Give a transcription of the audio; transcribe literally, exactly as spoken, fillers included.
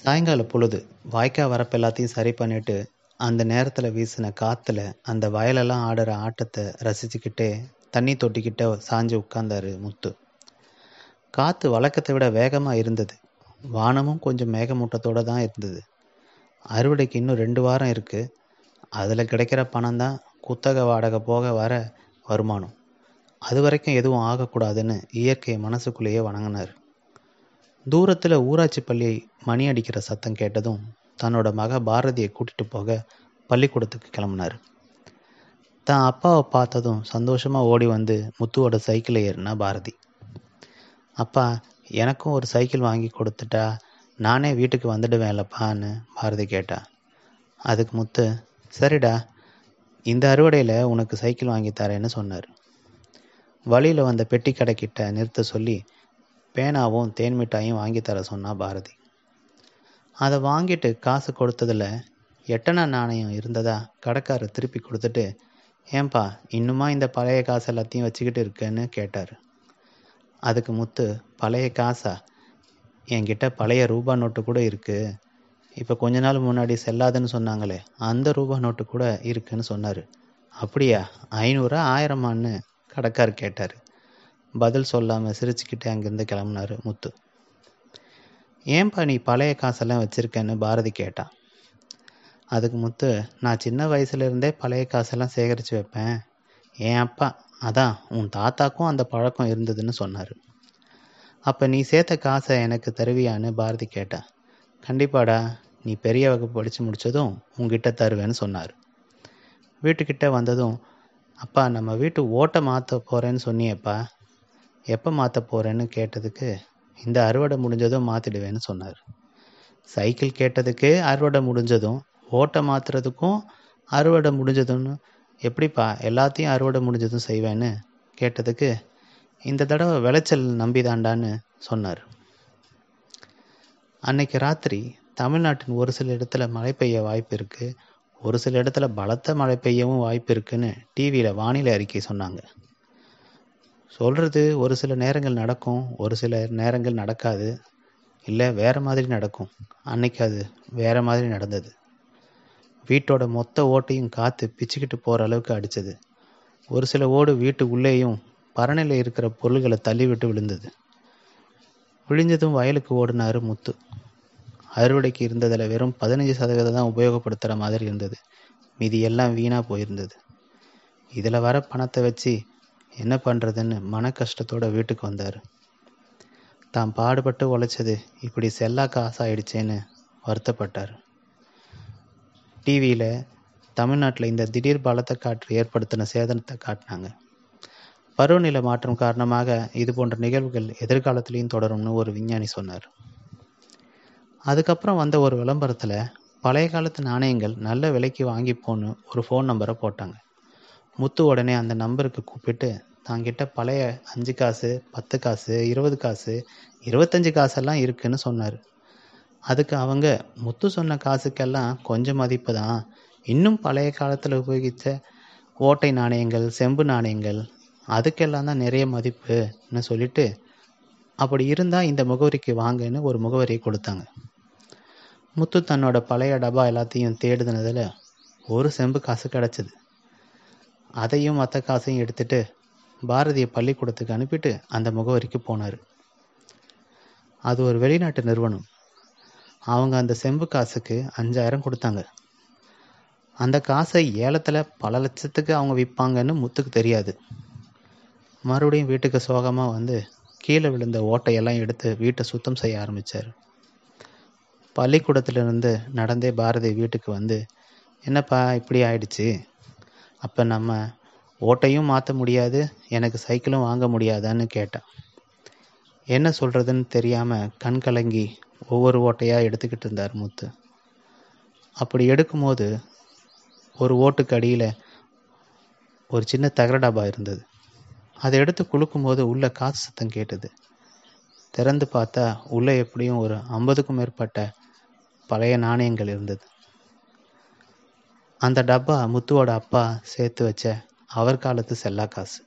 சாயங்கால பொழுது வாய்க்கா வரப்பு எல்லாத்தையும் சரி பண்ணிட்டு அந்த நேரத்தில் வீசின காற்றுல அந்த வயலெல்லாம் ஆடுற ஆட்டத்தை ரசிச்சுக்கிட்டே தண்ணி தொட்டிக்கிட்ட சாஞ்சு உட்கார்ந்தாரு முத்து. காற்று வழக்கத்தை விட வேகமாக இருந்தது. வானமும் கொஞ்சம் மேகமூட்டத்தோடு தான் இருந்தது. அறுவடைக்கு இன்னும் ரெண்டு வாரம் இருக்குது. அதில் கிடைக்கிற பணம் தான் குத்தகை வாடகை போக வர வருமானம். அது வரைக்கும் எதுவும் ஆகக்கூடாதுன்னு இயற்கையை மனசுக்குள்ளேயே வணங்கினார். தூரத்தில் ஊராட்சி பள்ளியை மணி அடிக்கிற சத்தம் கேட்டதும் தன்னோட மக பாரதியை கூட்டிகிட்டு போக பள்ளிக்கூடத்துக்கு கிளம்புனார். தான் அப்பாவை பார்த்ததும் சந்தோஷமாக ஓடி வந்து முத்துவோட சைக்கிளை ஏறினா பாரதி. அப்பா, எனக்கும் ஒரு சைக்கிள் வாங்கி கொடுத்துட்டா நானே வீட்டுக்கு வந்துடுவேன்லப்பான்னு பாரதி கேட்டா. அதுக்கு முத்து, சரிடா, இந்த அறுவடையில் உனக்கு சைக்கிள் வாங்கி தரேன்னு சொன்னார். வழியில் வந்த பெட்டி கடைக்கிட்ட நிறுத்த சொல்லி பேனாவும் தேன் மிட்டாயும் வாங்கி தர சொன்னா பாரதி. அதை வாங்கிட்டு காசு கொடுத்ததில் எட்டனா நாணயம் இருந்ததா கடைக்காரர் திருப்பி கொடுத்துட்டு, ஏன்பா இன்னுமா இந்த பழைய காசு எல்லாத்தையும் வச்சுக்கிட்டு இருக்கேன்னு கேட்டார். அதுக்கு முத்து, பழைய காசா, என்கிட்ட பழைய ரூபா நோட்டு கூட இருக்குது. இப்போ கொஞ்ச நாள் முன்னாடி செல்லாதுன்னு சொன்னாங்களே அந்த ரூபா நோட்டு கூட இருக்குன்னு சொன்னார். அப்படியா, ஐநூறா ஆயிரமான்னு கடைக்காரர் கேட்டார். பதில் சொல்லாமல் சிரிச்சுக்கிட்டே அங்கேருந்து கிளம்புனார் முத்து. ஏன்பா நீ பழைய காசெல்லாம் வச்சுருக்கேன்னு பாரதி கேட்டான். அதுக்கு முத்து, நான் சின்ன வயசுலேருந்தே பழைய காசெல்லாம் சேகரித்து வைப்பேன். என் அப்பா, அதான் உன் தாத்தாக்கும் அந்த பழக்கம் இருந்ததுன்னு சொன்னார். அப்போ நீ சேர்த்த காசை எனக்கு தருவியான்னு பாரதி கேட்டா. கண்டிப்பாடா, நீ பெரிய வகுப்பு படித்து முடித்ததும் உங்ககிட்ட தருவேன்னு சொன்னார். வீட்டுக்கிட்ட வந்ததும், அப்பா நம்ம வீட்டு ஓட்டை மாற்ற போகிறேன்னு சொன்னியப்பா, எப்போ மாற்ற போகிறேன்னு கேட்டதுக்கு, இந்த அறுவடை முடிஞ்சதும் மாற்றிடுவேன்னு சொன்னார். சைக்கிள் கேட்டதுக்கு அறுவடை முடிஞ்சதும், ஓட்டை மாற்றுறதுக்கும் அறுவடை முடிஞ்சதும்னு எப்படிப்பா எல்லாத்தையும் அறுவடை முடிஞ்சதும் செய்வேன்னு கேட்டதுக்கு, இந்த தடவை விளைச்சல் நம்பிதாண்டான்னு சொன்னார். அன்னைக்கு ராத்திரி தமிழ்நாட்டின் ஒரு சில இடத்துல மழை பெய்ய வாய்ப்பு இருக்குது, ஒரு சில இடத்துல பலத்த மழை பெய்யவும் வாய்ப்பு இருக்குன்னு டிவியில் வானிலை அறிக்கை சொன்னாங்க. சொல்கிறது ஒரு சில நேரங்கள் நடக்கும், ஒரு சில நேரங்கள் நடக்காது, இல்லை வேறு மாதிரி நடக்கும். அன்னைக்கு அது வேறு மாதிரி நடந்தது. வீட்டோட மொத்த ஓட்டையும் காற்று பிச்சுக்கிட்டு போகிற அளவுக்கு அடித்தது. ஒரு சில ஓடு வீட்டு உள்ளேயும் பரணையில் இருக்கிற பொருள்களை தள்ளி விட்டு விழுந்தது. விழிஞ்சதும் வயலுக்கு ஓடினார் முத்து. அறுவடைக்கு இருந்ததில் வெறும் பதினஞ்சு சதவீதம் தான் உபயோகப்படுத்துகிற மாதிரி இருந்தது. மீதி எல்லாம் வீணாக போயிருந்தது. இதில் வர பணத்தை வச்சு என்ன பண்ணுறதுன்னு மன கஷ்டத்தோடு வீட்டுக்கு வந்தார். தான் பாடுபட்டு உழைச்சது இப்படி செல்லா காசாயிடுச்சேன்னு வருத்தப்பட்டார். டிவியில் தமிழ்நாட்டில் இந்த திடீர் பலத்த காற்று ஏற்படுத்தின சேதனத்தை காட்டினாங்க. பருவநிலை மாற்றம் காரணமாக இது போன்ற நிகழ்வுகள் எதிர்காலத்திலையும் தொடரும்னு ஒரு விஞ்ஞானி சொன்னார். அதுக்கப்புறம் வந்த ஒரு விளம்பரத்தில் பழைய காலத்து நாணயங்கள் நல்ல விலைக்கு வாங்கிப்போன்னு ஒரு ஃபோன் நம்பரை போட்டாங்க. முத்து உடனே அந்த நம்பருக்கு கூப்பிட்டு தாங்கிட்ட பழைய அஞ்சு காசு பத்து காசு இருபது காசு இருபத்தஞ்சி காசெல்லாம் இருக்குன்னு சொன்னார். அதுக்கு அவங்க, முத்து சொன்ன காசுக்கெல்லாம் கொஞ்சம் மதிப்பு தான், இன்னும் பழைய காலத்தில் உபயோகித்த ஓட்டை நாணயங்கள் செம்பு நாணயங்கள் அதுக்கெல்லாம் தான் நிறைய மதிப்புன்னு சொல்லிட்டு, அப்படி இருந்தால் இந்த முகவரிக்கு வாங்கன்னு ஒரு முகவரியை கொடுத்தாங்க. முத்து தன்னோட பழைய டப்பா எல்லாத்தையும் தேடுதுனதில் ஒரு செம்பு காசு கிடச்சிது. அதையும் மற்ற காசையும் எடுத்துட்டு பாரதியை பள்ளிக்கூடத்துக்கு அனுப்பிட்டு அந்த முகவரிக்கு போனார். அது ஒரு வெளிநாட்டு நிறுவனம். அவங்க அந்த செம்பு காசுக்கு அஞ்சாயிரம் கொடுத்தாங்க. அந்த காசை ஏலத்தில் பல லட்சத்துக்கு அவங்க விற்பாங்கன்னு முத்துக்கு தெரியாது. மறுபடியும் வீட்டுக்கு சோகமாக வந்து கீழே விழுந்த ஓட்டையெல்லாம் எடுத்து வீட்டை சுத்தம் செய்ய ஆரம்பித்தார். பள்ளிக்கூடத்திலிருந்து நடந்தே பாரதி வீட்டுக்கு வந்து, என்னப்பா இப்படி ஆயிடுச்சு, அப்போ நம்ம ஓட்டையும் மாற்ற முடியாது எனக்கு சைக்கிளும் வாங்க முடியாதான்னு கேட்டான். என்ன சொல்கிறதுன்னு தெரியாமல் கண் கலங்கி ஒவ்வொரு ஓட்டையாக எடுத்துக்கிட்டு இருந்தார் முத்து. அப்படி எடுக்கும்போது ஒரு ஓட்டுக்கு அடியில் ஒரு சின்ன தகர டப்பா இருந்தது. அதை எடுத்து குலுக்கும்போது உள்ளே காசு சத்தம் கேட்டது. திறந்து பார்த்தா உள்ளே எப்படியும் ஒரு ஐம்பதுக்கும் மேற்பட்ட பழைய நாணயங்கள் இருந்தது. அந்த டப்பா முத்துவோட அப்பா சேர்த்து வச்ச அவர் காலத்து செல்லா காசு.